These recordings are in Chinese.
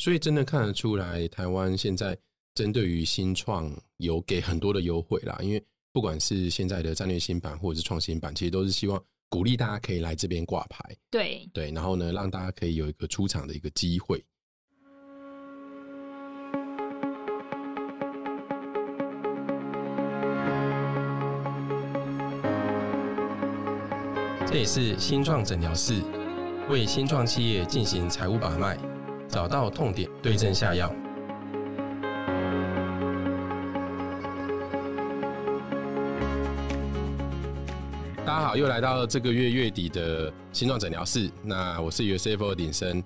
所以真的看得出来台湾现在针对于新创有给很多的优惠啦，因为不管是现在的战略新版或者是创新版，其实都是希望鼓励大家可以来这边挂牌，对对，然后呢让大家可以有一个出场的一个机会。这也是新创诊疗室为新创企业进行财务把脉，找到痛点，对症下药。大家好，又来到这个月月底的新创诊疗室，那我是 urCFO 的鼎声，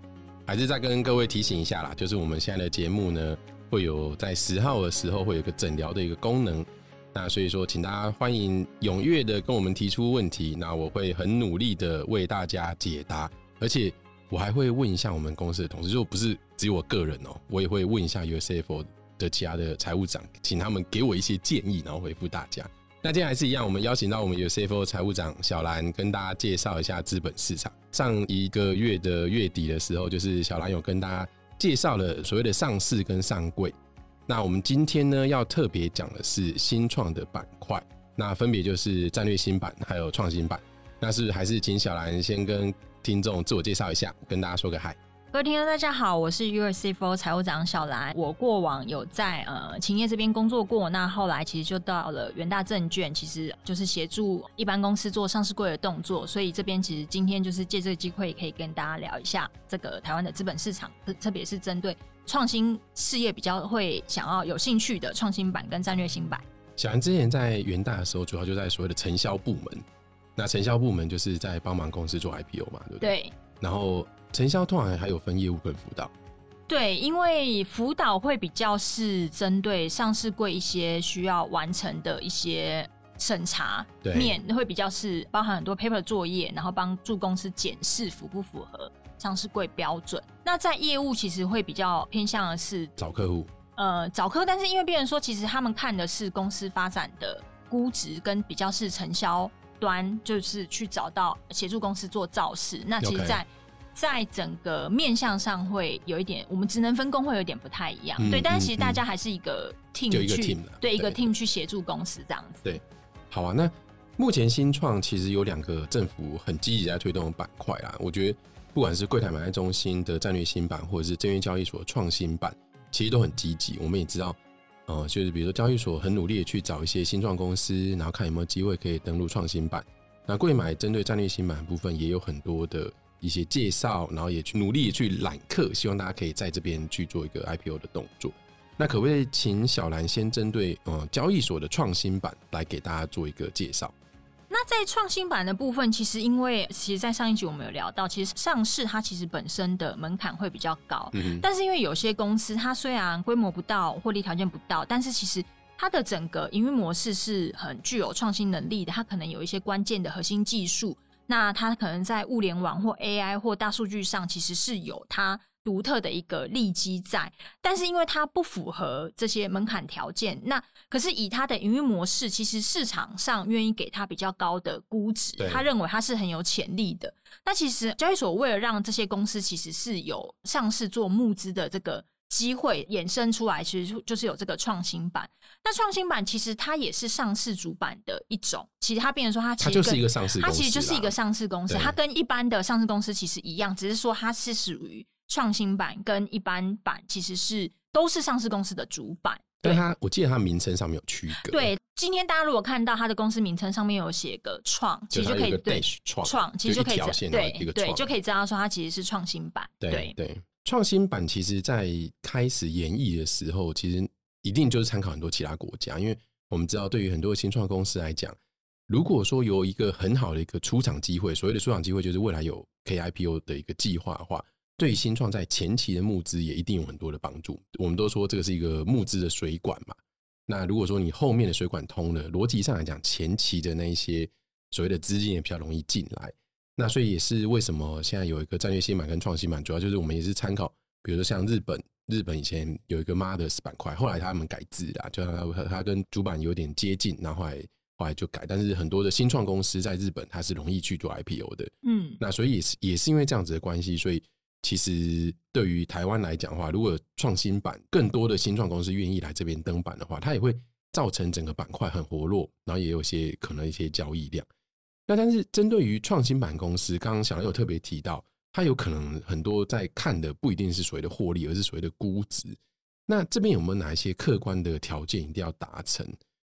还是再跟各位提醒一下啦，就是我们现在的节目呢，会有在10号的时候会有一个诊疗的一个功能。那所以说请大家欢迎踊跃的跟我们提出问题，那我会很努力的为大家解答，而且我还会问一下我们公司的同事，就不是只有我个人哦，我也会问一下 urCFO 的其他的财务长，请他们给我一些建议，然后回复大家。那今天还是一样，我们邀请到我们 urCFO 财务长小兰跟大家介绍一下资本市场。上一个月的月底的时候，就是小兰有跟大家介绍了所谓的上市跟上柜，那我们今天呢要特别讲的是新创的板块，那分别就是战略新版还有创新版。那是不是还是请小兰先跟听众自我介绍一下，跟大家说个嗨。各位听众大家好，我是 urCFO 财务长小兰，我过往有在勤业这边工作过，那后来其实就到了元大证券，其实就是协助一般公司做上市柜的动作，所以这边其实今天就是借这个机会可以跟大家聊一下这个台湾的资本市场，特别是针对创新事业比较会想要有兴趣的创新版跟战略新版。小兰之前在元大的时候，主要就在所谓的承销部门，那承销部门就是在帮忙公司做 IPO 嘛，对不对？对。然后承销通常还有分业务跟辅导，对，因为辅导会比较是针对上市柜一些需要完成的一些审查面，会比较是包含很多 paper 作业，然后帮助公司检视符不符合上市柜标准。那在业务其实会比较偏向的是找客户，找客户，但是因为别人说，其实他们看的是公司发展的估值跟比较是承销端，就是去找到协助公司做造势。那其实在、okay.在整个面向上会有一点，我们职能分工会有点不太一样，对，但是其实大家还是一个 team 去，就一个 team 啦，对，一个 team 去协助公司这样子。对，好啊。那目前新创其实有2个政府很积极在推动的板块啦，我觉得不管是柜台买卖中心的战略新版，或者是证券交易所创新版，其实都很积极。我们也知道，就是比如说交易所很努力的去找一些新创公司，然后看有没有机会可以登录创新版。那柜买针对战略新版的部分也有很多的一些介绍，然后也去努力去揽客，希望大家可以在这边去做一个 IPO 的动作。那可不可以请小兰先针对交易所的创新版来给大家做一个介绍？那在创新版的部分，其实因为其实在上一集我们有聊到，其实上市它其实本身的门槛会比较高，但是因为有些公司它虽然规模不到，获利条件不到，但是其实它的整个营运模式是很具有创新能力的，它可能有一些关键的核心技术，那它可能在物联网或 AI 或大数据上其实是有它独特的一个利基在，但是因为它不符合这些门槛条件，那可是以它的营运模式，其实市场上愿意给它比较高的估值，他认为它是很有潜力的。那其实交易所为了让这些公司其实是有上市做募资的这个机会衍生出来，其实就是有这个创新版。那创新版其实它也是上市主板的一种，其实它变成说它就是一个上市公司，它其实就是一个上市公司，它跟一般的上市公司其实一样，只是说它是属于创新版跟一般版其实是都是上市公司的主板，但它我记得它名称上面有区隔。对，今天大家如果看到它的公司名称上面有写个创，其实就可以对创，其实就可以对，就可以知道说它其实是创新版。对对。创新版其实在开始研议的时候，其实一定就是参考很多其他国家，因为我们知道对于很多新创公司来讲，如果说有一个很好的一个出场机会，所谓的出场机会就是未来有 KIPO 的一个计划的话，对于新创在前期的募资也一定有很多的帮助。我们都说这个是一个募资的水管嘛，那如果说你后面的水管通了，逻辑上来讲前期的那一些所谓的资金也比较容易进来。那所以也是为什么现在有一个战略新版跟创新版，主要就是我们也是参考，比如说像日本以前有一个 Mothers 板块，后来他们改制啦，就它跟主板有点接近，然后后来就改，但是很多的新创公司在日本它是容易去做 IPO 的，那所以也是因为这样子的关系，所以其实对于台湾来讲的话，如果创新板更多的新创公司愿意来这边登板的话，它也会造成整个板块很活络，然后也有些可能一些交易量。那但是针对于创新板公司，刚刚小赖有特别提到，它有可能很多在看的不一定是所谓的获利，而是所谓的估值。那这边有没有哪一些客观的条件一定要达成？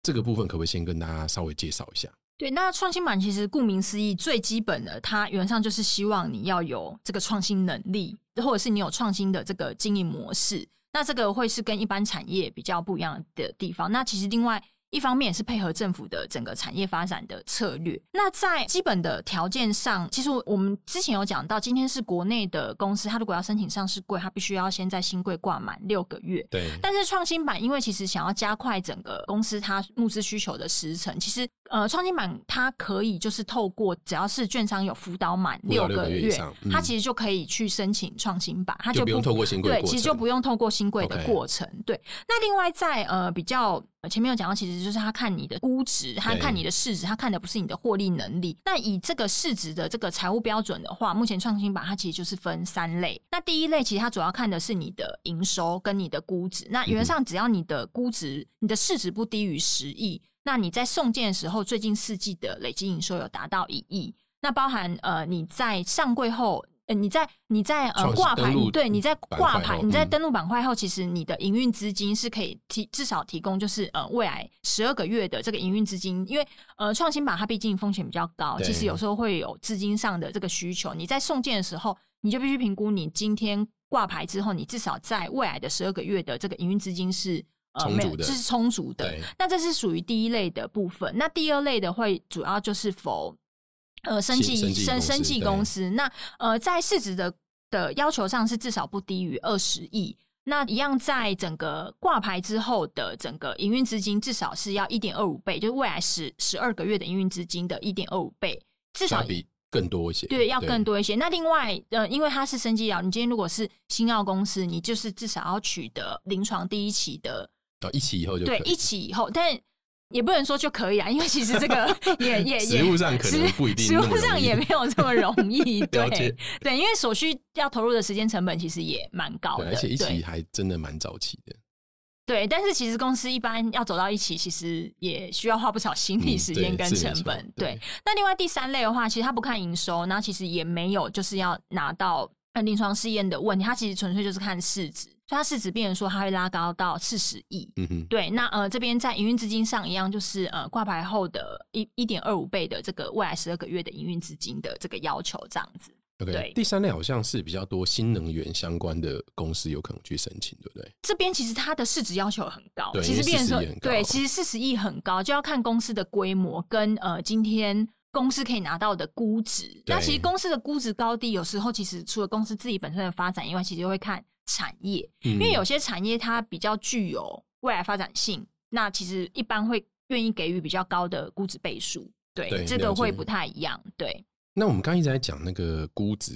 这个部分可不可以先跟大家稍微介绍一下？对，那创新板其实顾名思义，最基本的它原上就是希望你要有这个创新能力，或者是你有创新的这个经营模式。那这个会是跟一般产业比较不一样的地方。那其实另外一方面也是配合政府的整个产业发展的策略。那在基本的条件上，其实我们之前有讲到，今天是国内的公司，它如果要申请上市柜，它必须要先在新柜挂满6个月。对。但是创新板因为其实想要加快整个公司它募资需求的时程，其实创新板它可以就是透过只要是券商有辅导满6个月，它其实就可以去申请创新板，它就不用透过新柜的过程。对，其实就不用透过新柜的过程。Okay. 对。那另外在比较前面有讲到，其实就是他看你的估值，他看你的市值，他看的不是你的获利能力。那以这个市值的这个财务标准的话，目前创新板它其实就是分3类。那第一类其实它主要看的是你的营收跟你的估值。那原则上只要你的估值，你的市值不低于10亿，那你在送件的时候，最近4季的累积营收有达到1亿。那包含你在上柜后。你在挂牌，对，你在挂牌，你在登录板块后，其实你的营运资金是可以至少提供，就是未来12个月的这个营运资金，因为创新板它毕竟风险比较高，其实有时候会有资金上的这个需求。你在送件的时候，你就必须评估你今天挂牌之后，你至少在未来的12个月的这个营运资金是充足的。那这是属于第一类的部分。那第二类的会主要就是生技公司。那在市值的要求上是至少不低于20亿。那一样在整个挂牌之后的整个营运资金至少是要 1.25 倍，就是未来12个月的营运资金的 1.25 倍，至少比更多一些。对，要更多一些。那另外因为它是生技疗，你今天如果是新药公司，你就是至少要取得临床第一期的1期以后就可以。对，1期以后，但也不能说就可以啊，因为其实这个也实务上可能不一定，实务上也没有这么容易。对对，因为所需要投入的时间成本其实也蛮高的，而且1期还真的蛮早期的。对，但是其实公司一般要走到1期，其实也需要花不少心力、时间跟成本。对，那另外第三类的话，其实他不看营收，然后其实也没有就是要拿到临床试验的问题，他其实纯粹就是看市值。所以它市值变成说它会拉高到40亿、嗯、对。那这边在营运资金上一样，就是挂牌后的 1.25 倍的这个未来12个月的营运资金的这个要求这样子。Okay, 对，第三类好像是比较多新能源相关的公司有可能去申请，对不对？这边其实它的市值要求很高，对，其实变成说对，其实40亿很高，就要看公司的规模跟今天公司可以拿到的估值。那其实公司的估值高低，有时候其实除了公司自己本身的发展以外，其实会看产业，因为有些产业它比较具有未来发展性，那其实一般会愿意给予比较高的估值倍数。 对，这个会不太一样。对，那我们刚一直在讲那个估值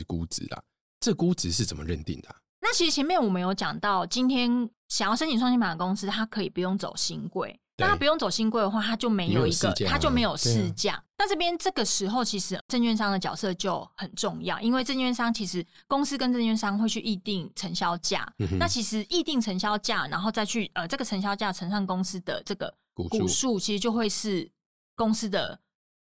啦，这估值是怎么认定的啊？那其实前面我们有讲到，今天想要申请创新板的公司，它可以不用走新柜，那它不用走新柜的话，它就没有一个，它就没有市价。那这边这个时候，其实证券商的角色就很重要，因为证券商其实公司跟证券商会去议定承销价，那其实议定承销价，然后再去这个承销价乘上公司的这个股数，其实就会是公司的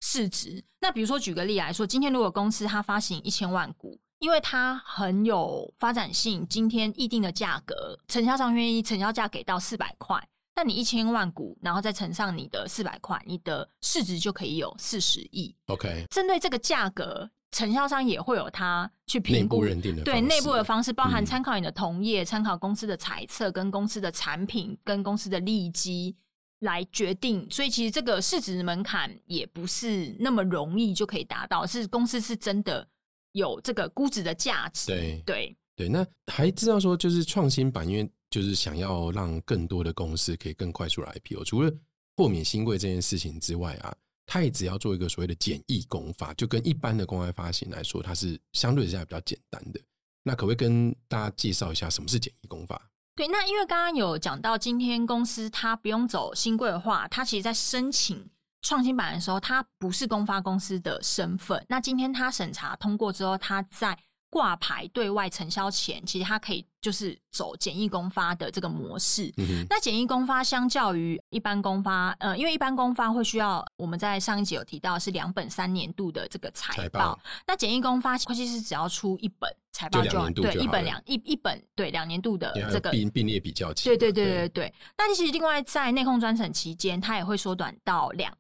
市值。那比如说举个例来说，今天如果公司它发行1000万股，因为它很有发展性，今天议定的价格，承销商愿意承销价给到400块。那你1000万股，然后再乘上你的400块，你的市值就可以有40亿。OK， 针对这个价格，承销商也会有他去评估内部认定的方式，对，内部的方式包含参考你的同业、参考公司的财测、跟公司的产品、跟公司的利基来决定。所以其实这个市值门槛也不是那么容易就可以达到，是公司是真的有这个估值的价值。对对对，那还知道说就是创新板，因为就是想要让更多的公司可以更快速的 IPO， 除了豁免新柜这件事情之外啊，它也只要做一个所谓的简易公发，就跟一般的公开发行来说，它是相对之下比较简单的。那可不可以跟大家介绍一下什么是简易公发？对，那因为刚刚有讲到，今天公司它不用走新柜的话，它其实在申请创新板的时候，它不是公发公司的身份。那今天它审查通过之后，它在挂牌对外承销前，其实它可以就是走简易公发的这个模式。那简易公发相较于一般公发，因为一般公发会需要我们在上一集有提到是2本3年度的这个财报，那简易公发会计师只要出一本财报就好，对，一本对2年度的这个并列比较期，对。那其实另外在内控专审期间，它也会缩短到2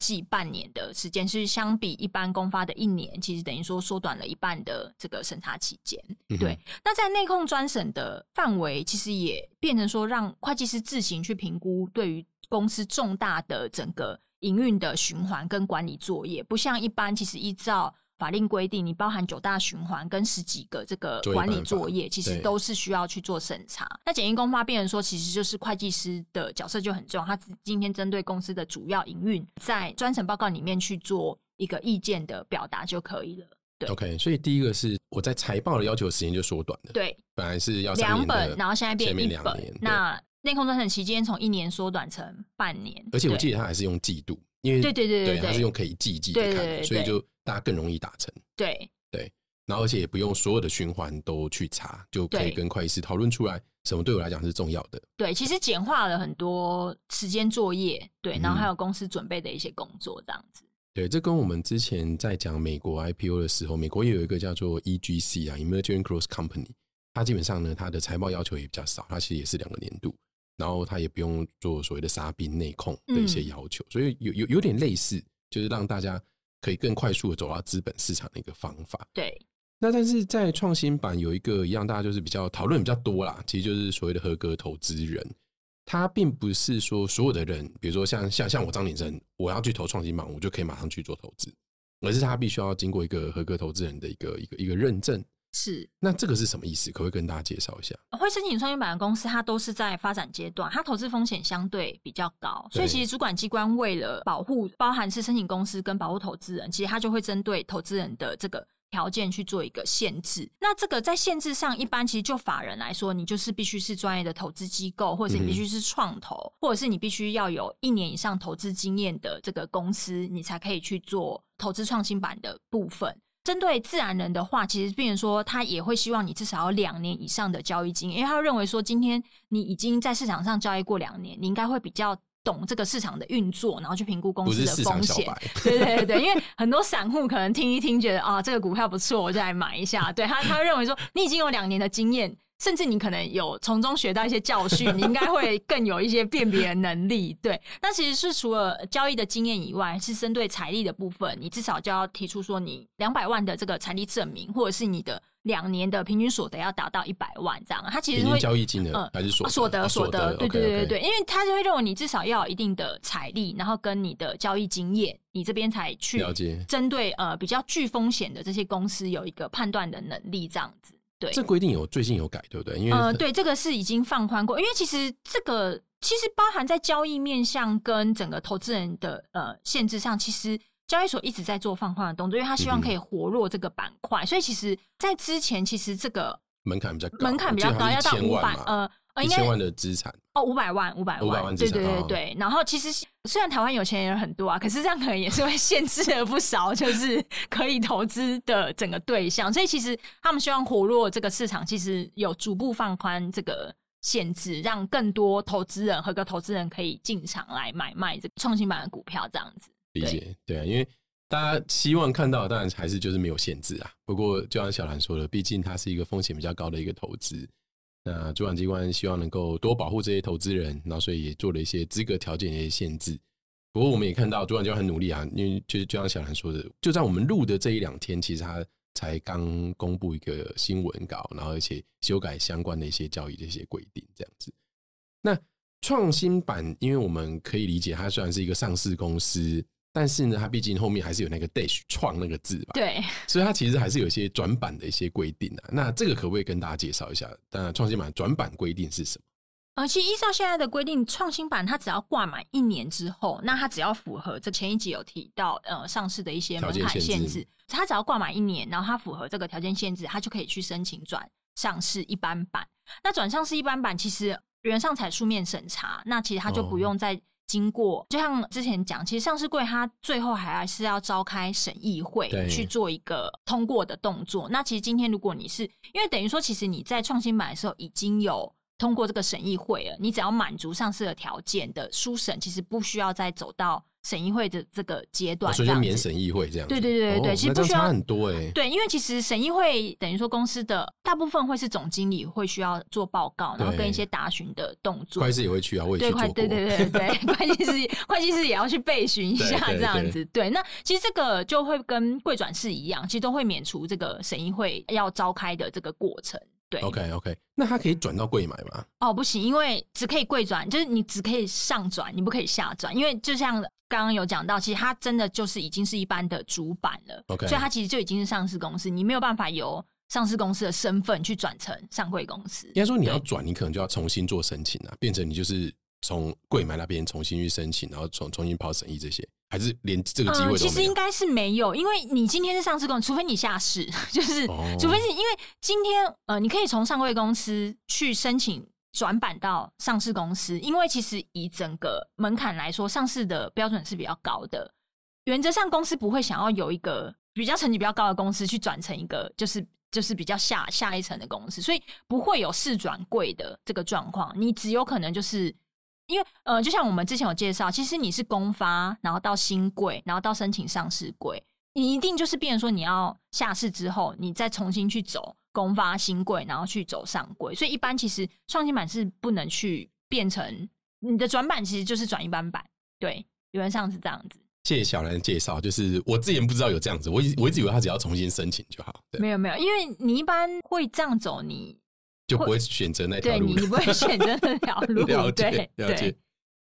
季半年的时间，是相比一般公发的1年，其实等于说缩短了一半的这个审查期间。对，那在内控专审的范围，其实也变成说让会计师自行去评估对于公司重大的整个营运的循环跟管理作业，不像一般其实依照法令规定，你包含9大循环跟10几个这个管理作业，其实都是需要去做审查。那简易公发变成说，其实就是会计师的角色就很重要，他今天针对公司的主要营运，在专审报告里面去做一个意见的表达就可以了。对 ，OK， 所以第一个是我在财报的要求时间就缩短了，对，本来是要2本，然后现在变1本，那内控专审期间从1年缩短成半年，而且我记得他还是用季度。因为对，它是用可以记一记的看，所以就大家更容易达成。对，然后而且也不用所有的循环都去查，就可以跟会计师讨论出来什么对我来讲是重要的。对，其实简化了很多时间作业，对，然后还有公司准备的一些工作这样子。对，这跟我们之前在讲美国 IPO 的时候，美国也有一个叫做 EGC 啊 ，Emerging Growth Company， 它基本上呢，它的财报要求也比较少，它其实也是2个年度。然后他也不用做所谓的沙宾内控的一些要求，所以有点类似，就是让大家可以更快速的走到资本市场的一个方法。对。那但是在创新版有一个一样，大家就是比较讨论比较多啦，其实就是所谓的合格投资人，他并不是说所有的人，比如说像我张鼎生，我要去投创新版，我就可以马上去做投资，而是他必须要经过一个合格投资人的一个认证。是，那这个是什么意思？可不可以跟大家介绍一下？会申请创新版的公司，它都是在发展阶段，它投资风险相对比较高，所以其实主管机关为了保护，包含是申请公司跟保护投资人，其实它就会针对投资人的这个条件去做一个限制。那这个在限制上，一般其实就法人来说，你就是必须是专业的投资机构，或者是你必须是创投，或者是你必须要有1年以上投资经验的这个公司，你才可以去做投资创新版的部分。针对自然人的话，其实变成说他也会希望你至少要2年以上的交易经验，因为他认为说今天你已经在市场上交易过2年，你应该会比较懂这个市场的运作，然后去评估公司的风险。对，因为很多散户可能听一听觉得啊，这个股票不错，我就来买一下。对，他认为说你已经有2年的经验，甚至你可能有从中学到一些教训，你应该会更有一些辨别能力。对，那其实是除了交易的经验以外，是针对财力的部分，你至少就要提出说你200万的这个财力证明，或者是你的2年的平均所得要达到100万这样。它其实会平均交易金额还是所得？对，因为他就会认为你至少要有一定的财力，然后跟你的交易经验，你这边才去针对比较具风险的这些公司有一个判断的能力这样子。对，这规定最近有改，对不对？因为对，这个是已经放宽过，因为其实这个包含在交易面向跟整个投资人的限制上，其实交易所一直在做放宽的动作，因为他希望可以活络这个板块，所以其实在之前其实这个门槛比较高，要到5001000万的资产500万资产，对。然后其实虽然台湾有钱人很多啊，可是这样可能也是会限制了不少就是可以投资的整个对象，所以其实他们希望活络这个市场，其实有逐步放宽这个限制，让更多投资人合格投资人可以进场来买卖这个创新版的股票这样子。理解，对啊，因为大家希望看到的当然还是就是没有限制啊，不过就像小兰说的，毕竟它是一个风险比较高的一个投资，那主管机关希望能够多保护这些投资人，然后所以也做了一些资格条件的一些限制。不过我们也看到主管机关很努力啊，因为就像小兰说的，就在我们录的这1-2天，其实他才刚公布一个新闻稿，然后而且修改相关的一些交易的一些规定这样子。那创新版，因为我们可以理解它虽然是一个上市公司，但是呢它毕竟后面还是有那个 dash 创那个字吧，对，所以它其实还是有一些转版的一些规定啊。那这个可不可以跟大家介绍一下？当然创新版转版规定是什么？其实依照现在的规定，创新版它只要挂满1年之后，那它只要符合这前一集有提到上市的一些门槛限制，它只要挂满1年，然后它符合这个条件限制，它就可以去申请转上市一般版。那转上市一般版其实原上采书面审查，那其实它就不用再经过就像之前讲，其实上市柜它最后还是要召开审议会去做一个通过的动作。那其实今天如果你是因为等于说其实你在创新版的时候已经有通过这个审议会了，你只要满足上市的条件的书审，其实不需要再走到审议会的这个阶段，所以就免审议会这样子。对对对对，其实不需要差很多欸。对，因为其实审议会等于说公司的大部分会是总经理会需要做报告，然后跟一些答询的动作。会计师也会去啊，我也去做过。对对对对，会计师也要去备询一下这样子。对，那其实这个就会跟柜转式一样，其实都会免除这个审议会要召开的这个过程。对 ，OK， 那它可以转到柜买吗？哦，不行，因为只可以柜转，就是你只可以上转，你不可以下转，因为就像刚刚有讲到，其实它真的就是已经是一般的主板了， okay. 所以它其实就已经是上市公司，你没有办法由上市公司的身份去转成上柜公司。应该说你要转，你可能就要重新做申请啊，变成你就是从柜买那边重新去申请，然后重新跑审议这些。还是连这个机会都没有？其实应该是没有，因为你今天是上市公司，除非你下市，就是、除非是因为今天你可以从上柜公司去申请转板到上市公司，因为其实以整个门槛来说，上市的标准是比较高的，原则上公司不会想要有一个比较成绩比较高的公司去转成一个就是比较下一层的公司，所以不会有市转柜的这个状况，你只有可能就是。因为就像我们之前有介绍，其实你是公发，然后到新柜，然后到申请上市柜，你一定就是变成说你要下市之后，你再重新去走公发新柜，然后去走上柜。所以一般其实创新版是不能去变成你的转版，其实就是转一般版。对，原则上是这样子。谢谢小兰的介绍，就是我之前不知道有这样子，我一直以为他只要重新申请就好。没有没有，因为你一般会这样走，你。就不会选择那条路，对，你不会选择那条路了解了解，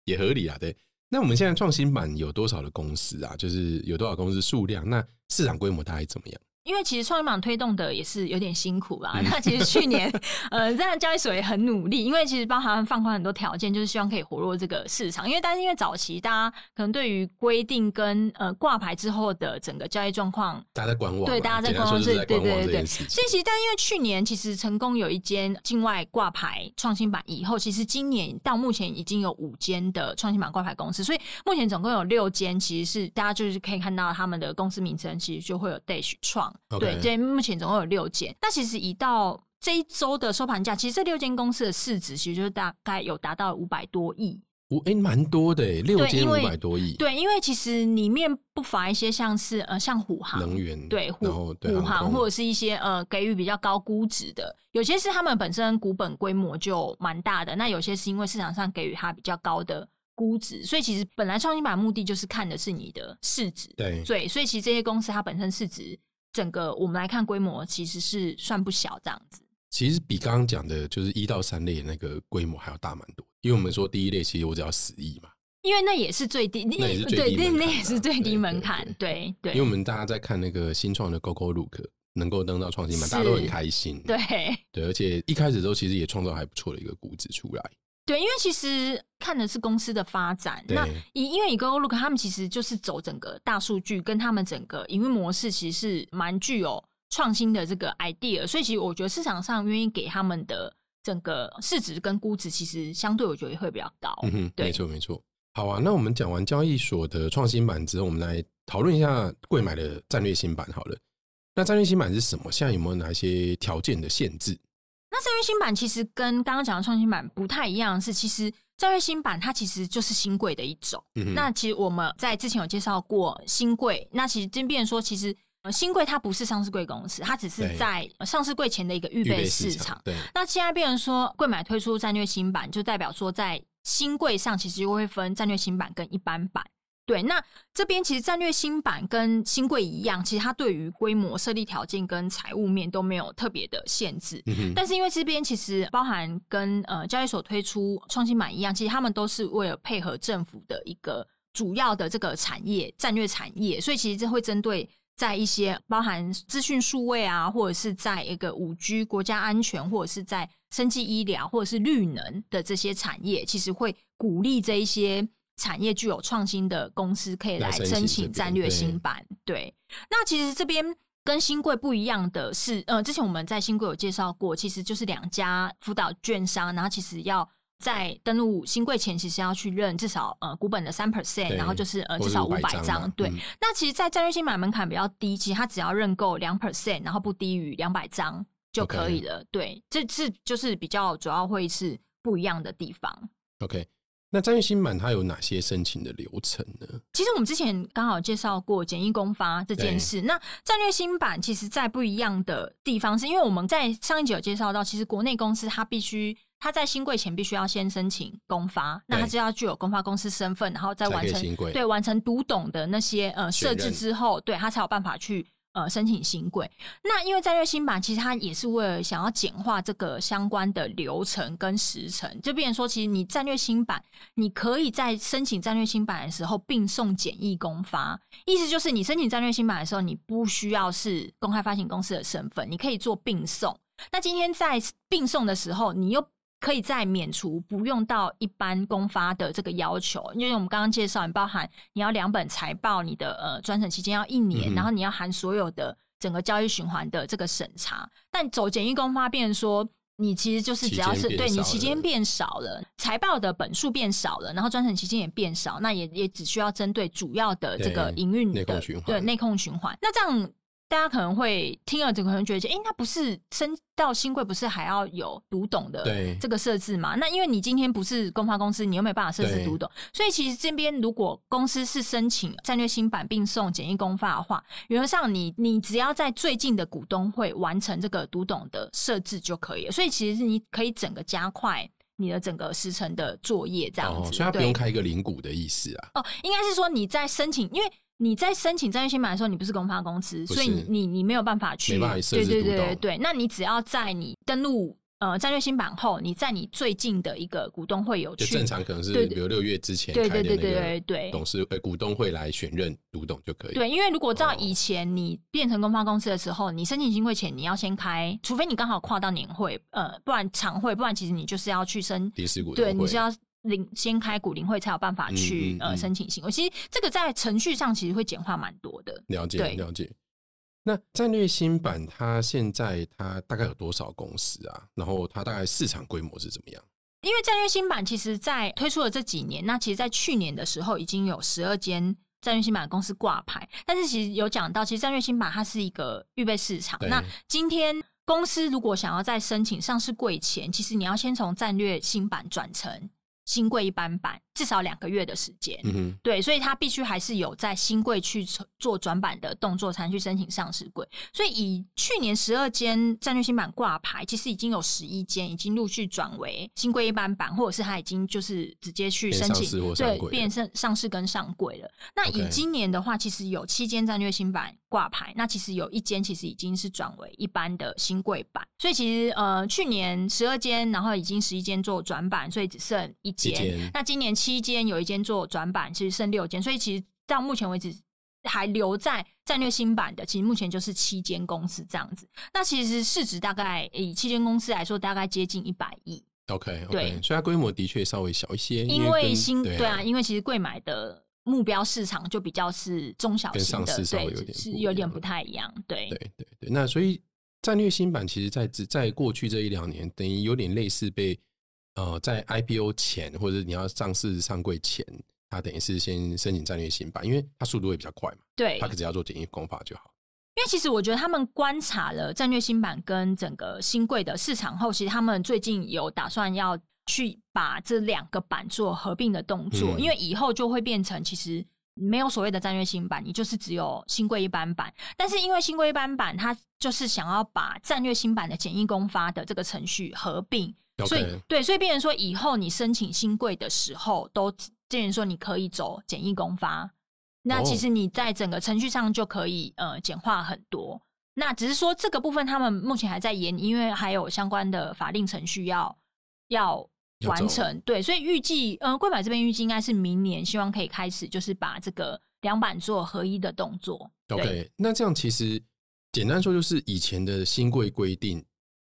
也合理啊。对，那我们现在创新版有多少的公司啊？就是有多少公司数量？那市场规模大概怎么样？因为其实创新版推动的也是有点辛苦啦。那其实去年这样交易所也很努力，因为其实包含放宽很多条件，就是希望可以活络这个市场。因为但是因为早期大家可能对于规定跟挂牌之后的整个交易状况，大家在观望，对，大家在观望，对对对对。所以其实但因为去年其实成功有一间境外挂牌创新版以后，其实今年到目前已经有5间的创新版挂牌公司，所以目前总共有6间，其实是大家就是可以看到他们的公司名称其实就会有 Dash 创。Okay. 对，目前总共有6间。那其实一到这一周的收盘价，其实这6间公司的市值其实就大概有达到500多亿，蛮多的耶，6间500多亿。对，因为其实里面不乏一些像是像虎航能源，对，虎航或者是一些给予比较高估值的，有些是他们本身股本规模就蛮大的，那有些是因为市场上给予它比较高的估值，所以其实本来创新版目的就是看的是你的市值，对，所以其实这些公司它本身市值。整个我们来看规模其实是算不小这样子，其实比刚刚讲的就是1到3类那个规模还要大蛮多，因为我们说第一类其实我只要10亿嘛，因为那也是最低，那也是最低门槛，那也是最低门槛，对对。因为我们大家在看那个新创的 GoGoLook 能够登到创新版，大家都很开心，对对，而且一开始之后其实也创造还不错的一个估值出来。对，因为其实看的是公司的发展。那因为以 GoGoLook 他们其实就是走整个大数据，跟他们整个营运模式其实是蛮具有创新的这个 idea， 所以其实我觉得市场上愿意给他们的整个市值跟估值，其实相对我觉得也会比较高。嗯哼，没错没错。好啊，那我们讲完交易所的创新版之后，我们来讨论一下柜买的战略新版好了。那战略新版是什么？现在有没有哪一些条件的限制？那战略新版其实跟刚刚讲的创新版不太一样的是，其实战略新版它其实就是新柜的一种。那其实我们在之前有介绍过新柜，那其实就变成说，其实新柜它不是上市柜公司，它只是在上市柜前的一个预备市场。那现在变成说，柜买推出战略新版，就代表说在新柜上其实就会分战略新版跟一般版。对，那这边其实战略新版跟新柜一样，其实它对于规模设立条件跟财务面都没有特别的限制。但是因为这边其实包含跟交易所推出创新版一样，其实他们都是为了配合政府的一个主要的这个产业战略产业，所以其实这会针对在一些包含资讯数位啊，或者是在一个 5G 国家安全，或者是在生技医疗，或者是绿能的这些产业，其实会鼓励这一些产业具有创新的公司可以来申请战略新版。 对，那其实这边跟新柜不一样的是之前我们在新柜有介绍过，其实就是2家辅导券商，然后其实要在登录新柜前其实要去认至少股本的 3%， 然后就是至少500张。对，那其实在战略性买门槛比较低，其实他只要认购 2%， 然后不低于200张就可以了。Okay. 对，这是就是比较主要会是不一样的地方。OK， 那战略新版它有哪些申请的流程呢？其实我们之前刚好介绍过简易公发这件事。那战略新版其实在不一样的地方是因为我们在上一集有介绍到，其实国内公司它必须他在新柜前必须要先申请公发，那他就要具有公发公司身份，然后再完成对完成读懂的那些设置之后，对他才有办法去申请新柜。那因为战略新版其实它也是为了想要简化这个相关的流程跟时程，就变成说其实你战略新版你可以在申请战略新版的时候并送简易公发，意思就是你申请战略新版的时候你不需要是公开发行公司的身份，你可以做并送。那今天在并送的时候你又可以再免除不用到一般公发的这个要求，因为我们刚刚介绍，你包含你要2本财报，你的专审期间要1年，然后你要含所有的整个交易循环的这个审查。但走简易公发变成说，你其实就是只要是对你期间变少了，财报的本数变少了，然后专审期间也变少，那也只需要针对主要的这个营运的对内控循环。那这样大家可能会听了可能觉得那不是升到新柜不是还要有读懂的这个设置吗？那因为你今天不是公发公司，你又没办法设置读懂，所以其实这边如果公司是申请战略新版并送简易公发的话，原则上你只要在最近的股东会完成这个读懂的设置就可以了，所以其实你可以整个加快你的整个时程的作业这样子，所以它不用开一个零股的意思啊。应该是说你在申请，因为你在申请战略新版的时候你不是公发公司，所以你没有办法去对对对对，那你只要在你登录战略新版后，你在你最近的一个股东会有去，就正常可能是比如6月之前开的那个董事股东会来选任读懂就可以。对，因为如果照以前你变成公发公司的时候，你申请新柜前你要先开，除非你刚好跨到年会不然常会，不然其实你就是要去申第4股东会，对，你是要先开股龄会才有办法去申请新柜。其实这个在程序上其实会简化蛮多的。了解了解。那战略新版它现在它大概有多少公司啊？然后它大概市场规模是怎么样？因为战略新版其实在推出了这几年，那其实在去年的时候已经有12间战略新版的公司挂牌，但是其实有讲到，其实战略新版它是一个预备市场。那今天公司如果想要在申请上市柜前，其实你要先从战略新版转成新柜一般版，至少2个月的时间。对，所以他必须还是有在新柜去做转版的动作，才去申请上市柜。所以以去年12间战略新版挂牌，其实已经有11间已经陆续转为新柜一般版，或者是他已经就是直接去申请变上市跟上柜了。那以今年的话，其实有7间战略新版挂牌，那其实有1间其实已经是转为一般的新柜版。所以其实去年12间，然后已经11间做转版，所以只剩1间。那今年7间，有1间做转版，其实剩6间，所以其实到目前为止还留在战略新版的，其实目前就是7间公司这样子。那其实市值大概以7间公司来说，大概接近100亿。OK， 对，所以它规模的确稍微小一些，因为因为其实柜买的目标市场就比较是中小型的，跟上市稍微有点不太一样。对对对对，那所以战略新版其实在过去这1-2年，等于有点类似被在 IPO 前或者你要上市上柜前，它等于是先申请战略新版，因为它速度会比较快嘛。对，它只要做简易公发就好。因为其实我觉得他们观察了战略新版跟整个新柜的市场后，其实他们最近有打算要去把这2个版做合并的动作，因为以后就会变成其实没有所谓的战略新版，你就是只有新柜一般版。但是因为新柜一般版它就是想要把战略新版的简易公发的这个程序合并，所以对，所以变成说以后你申请新柜的时候，都变成说你可以走简易公发，那其实你在整个程序上就可以简化很多。那只是说这个部分他们目前还在研，因为还有相关的法令程序要完成。对，所以预计柜买这边预计应该是明年希望可以开始就是把这个2版做合一的动作。 OK， 那这样其实简单说就是以前的新柜规定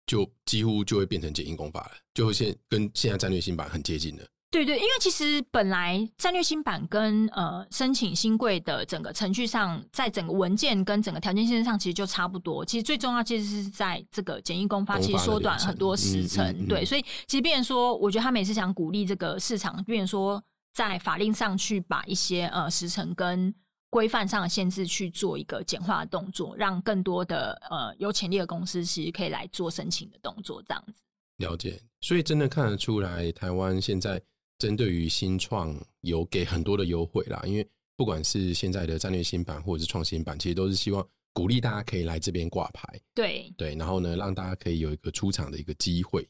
就几乎就会变成简易公法了，就会跟现在战略新版很接近了。对对，因为其实本来战略新版跟申请新贵的整个程序上，在整个文件跟整个条件限制上其实就差不多，其实最重要其实是在这个简易公发其实缩短很多时程，对，所以其实变成说我觉得他们也是想鼓励这个市场，变成说在法令上去把一些时程跟规范上的限制去做一个简化的动作，让更多的有潜力的公司其实可以来做申请的动作，这样子。了解，所以真的看得出来台湾现在针对于新创有给很多的优惠啦，因为不管是现在的战略新版或者是创新版，其实都是希望鼓励大家可以来这边挂牌，对对，然后呢让大家可以有一个出场的一个机会。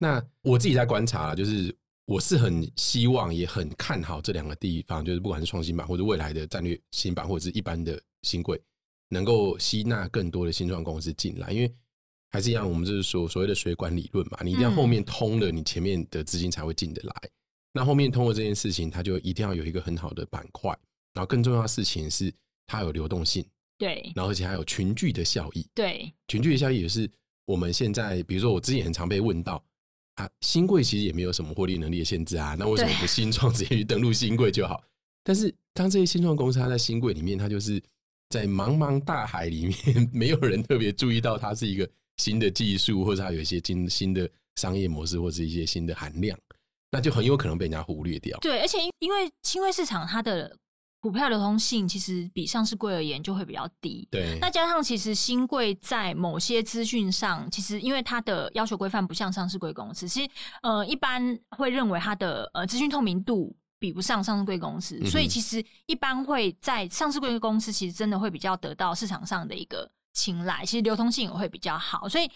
那我自己在观察啦，就是我是很希望也很看好这两个地方，就是不管是创新版或者未来的战略新版或者是一般的新贵，能够吸纳更多的新创公司进来，因为还是一样，我们就是说所谓的水管理论嘛，你一定要后面通了，你前面的资金才会进得来，那后面通过这件事情，它就一定要有一个很好的板块，然后更重要的事情是它有流动性，对，然后而且还有群聚的效益，对，群聚的效益也是我们现在，比如说我之前很常被问到啊，新贵其实也没有什么获利能力的限制啊，那为什么不新创直接去登录新贵就好？但是当这些新创公司它在新贵里面，它就是在茫茫大海里面，没有人特别注意到它是一个新的技术，或者它有一些新的商业模式，或者一些新的含量，那就很有可能被人家忽略掉。对，而且因为新贵市场它的股票流通性其实比上市柜而言就会比较低，对。那加上其实新柜在某些资讯上，其实因为它的要求规范不像上市柜公司，其实一般会认为它的资讯透明度比不上上市柜公司，所以其实一般会在上市柜公司其实真的会比较得到市场上的一个青睐，其实流通性也会比较好，所以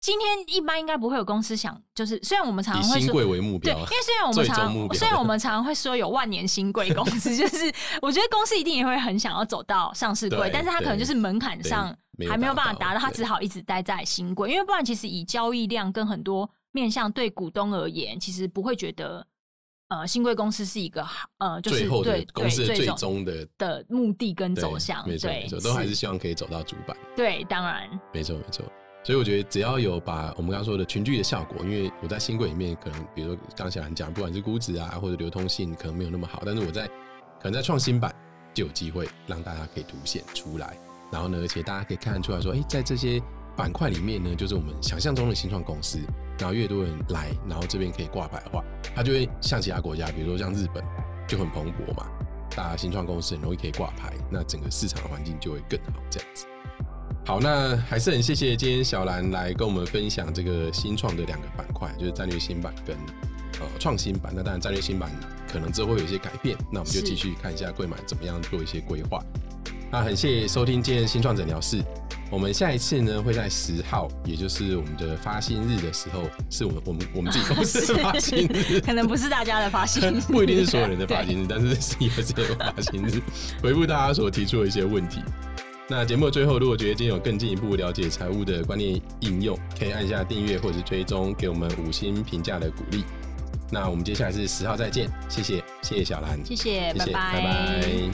今天一般应该不会有公司想，就是虽然我们常常会说以新贵为目标，对，因为虽然我们常常会说有万年新贵公司，就是我觉得公司一定也会很想要走到上市柜，但是它可能就是门槛上还没有办法达到，它只好一直待在新柜，因为不然其实以交易量跟很多面向对股东而言，其实不会觉得新贵公司是一个就是最后的公司最终的目的跟走向，没错没错，都还是希望可以走到主板，对，当然，没错没错。所以我觉得只要有把我们刚刚说的群聚的效果，因为我在新柜里面可能比如说刚才讲不管是估值啊或者流通性可能没有那么好，但是我可能在创新版就有机会让大家可以凸显出来，然后呢而且大家可以看出来说在这些板块里面呢，就是我们想象中的新创公司，然后越多人来，然后这边可以挂牌的话，它就会像其他国家比如说像日本就很蓬勃嘛，大家新创公司很容易可以挂牌，那整个市场的环境就会更好，这样子。好，那还是很谢谢今天小兰来跟我们分享这个新创的两个板块，就是战略新版跟创新版。那当然战略新版可能之后会有一些改变，那我们就继续看一下贵买怎么样做一些规划。那很谢谢收听今天新创诊疗室，我们下一次呢会在10号，也就是我们的发薪日的时候，是我们自己公司的发薪日，可能不是大家的发薪日，不一定是所有人的发薪日，但是也是有发薪日，回复大家所提出的一些问题。那节目最后，如果觉得今天有更进一步了解财务的观念应用，可以按下订阅或者是追踪，给我们5星评价的鼓励。那我们接下来是10号再见，谢谢小兰，谢谢，拜拜。